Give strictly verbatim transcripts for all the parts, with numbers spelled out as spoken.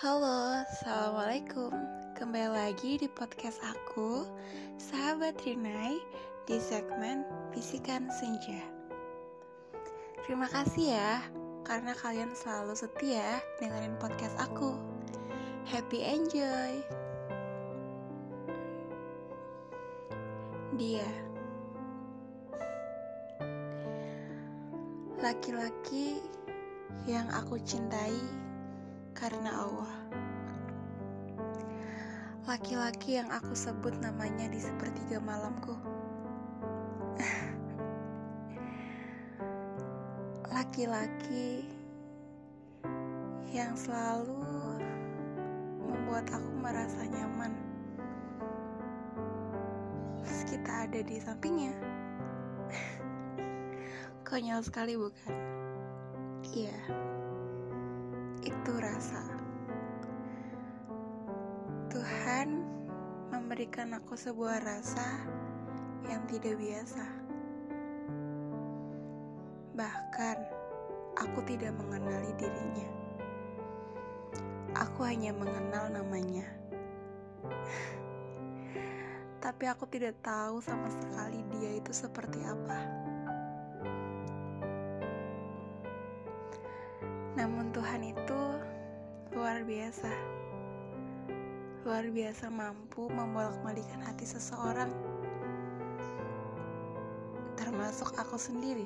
Halo, Assalamualaikum. Kembali lagi di podcast aku, Sahabat Rinai, di segmen Bisikan Senja. Terima kasih ya, karena kalian selalu setia dengerin podcast aku. Happy enjoy. Dia, laki-laki yang aku cintai karena Allah, laki-laki yang aku sebut namanya di sepertiga malamku, laki-laki yang selalu membuat aku merasa nyaman terus kita ada di sampingnya. Konyol sekali, bukan? Iya, itu rasa Tuhan memberikan aku sebuah rasa yang tidak biasa. Bahkan aku tidak mengenali dirinya. Aku hanya mengenal namanya. Tapi aku tidak tahu sama sekali dia itu seperti apa. Namun Tuhan itu luar biasa. Luar biasa mampu membolak-balikkan hati seseorang, termasuk aku sendiri.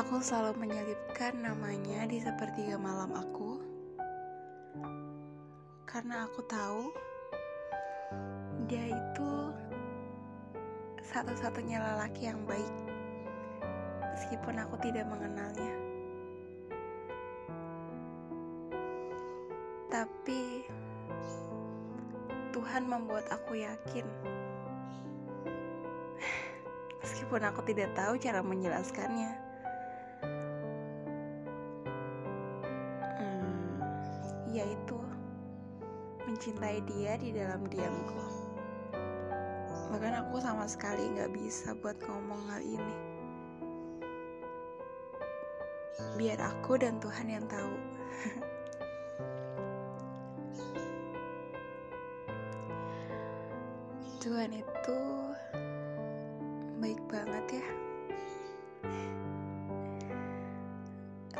Aku selalu menyelipkan namanya di sepertiga malam aku, karena aku tahu dia itu satu-satunya lelaki yang baik, meskipun aku tidak mengenalnya. Tapi Tuhan membuat aku yakin, meskipun aku tidak tahu cara menjelaskannya. hmm, Yaitu mencintai dia di dalam diamku. Bahkan aku sama sekali gak bisa buat ngomong hal ini. Biar aku dan Tuhan yang tahu. Tuhan itu baik banget ya.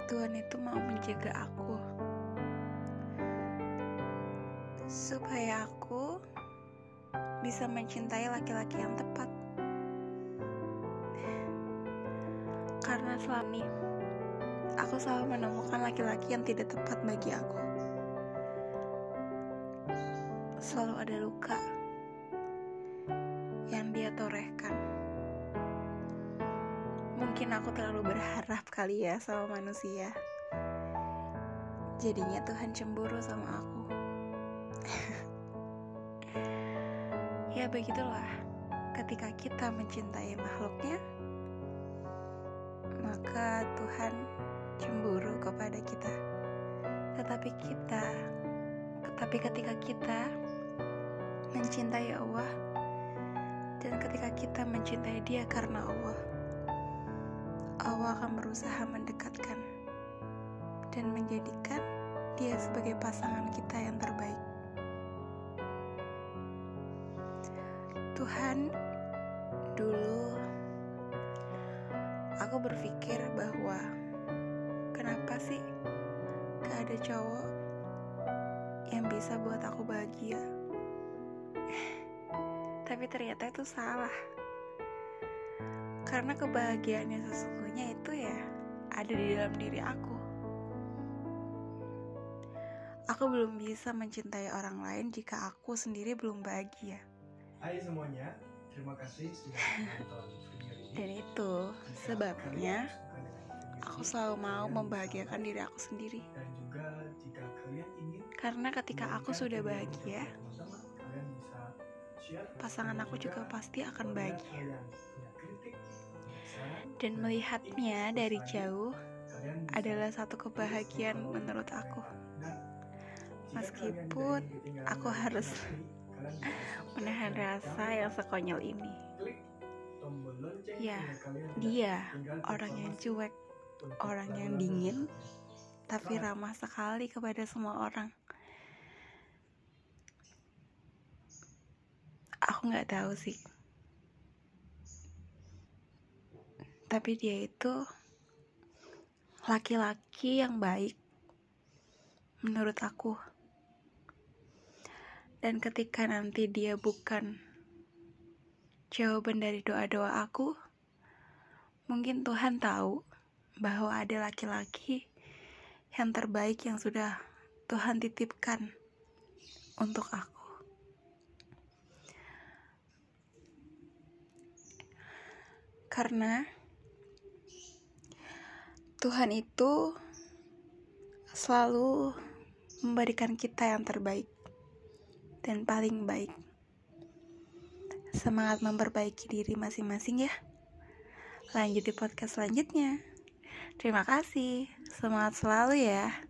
Tuhan itu mau menjaga aku supaya aku bisa mencintai laki-laki yang tepat. Karena selama ini aku selalu menemukan laki-laki yang tidak tepat bagi aku. Selalu ada luka yang dia torehkan. Mungkin aku terlalu berharap kali ya sama manusia. Jadinya Tuhan cemburu sama aku. Ya begitulah, ketika kita mencintai makhluknya, maka Tuhan cemburu kepada kita. Tetapi kita Tetapi ketika kita mencintai Allah, dan ketika kita mencintai dia karena Allah, Allah akan berusaha mendekatkan dan menjadikan dia sebagai pasangan kita yang terbaik. Tuhan, dulu aku berpikir bahwa kenapa sih gak ada cowok yang bisa buat aku bahagia? Tapi ternyata itu salah. Karena kebahagiaan yang sesungguhnya itu ya ada di dalam diri aku. Aku belum bisa mencintai orang lain jika aku sendiri belum bahagia. Hai semuanya, terima kasih sudah menonton video ini. Dan itu sebabnya aku selalu mau membahagiakan diri aku sendiri. Karena ketika aku sudah bahagia, pasangan aku juga pasti akan bahagia. Dan melihatnya dari jauh adalah satu kebahagiaan menurut aku. Meskipun aku harus menahan rasa yang sekonyol ini. Ya, dia orang yang cuek, orang yang dingin tapi ramah sekali kepada semua orang. Aku nggak tahu sih, tapi dia itu laki-laki yang baik menurut aku. Dan ketika nanti dia bukan jawaban dari doa-doa aku, mungkin Tuhan tahu bahwa ada laki-laki yang terbaik yang sudah Tuhan titipkan untuk aku. Karena Tuhan itu selalu memberikan kita yang terbaik dan paling baik. Semangat memperbaiki diri masing-masing ya. Lanjut di podcast selanjutnya. Terima kasih. Semangat selalu ya.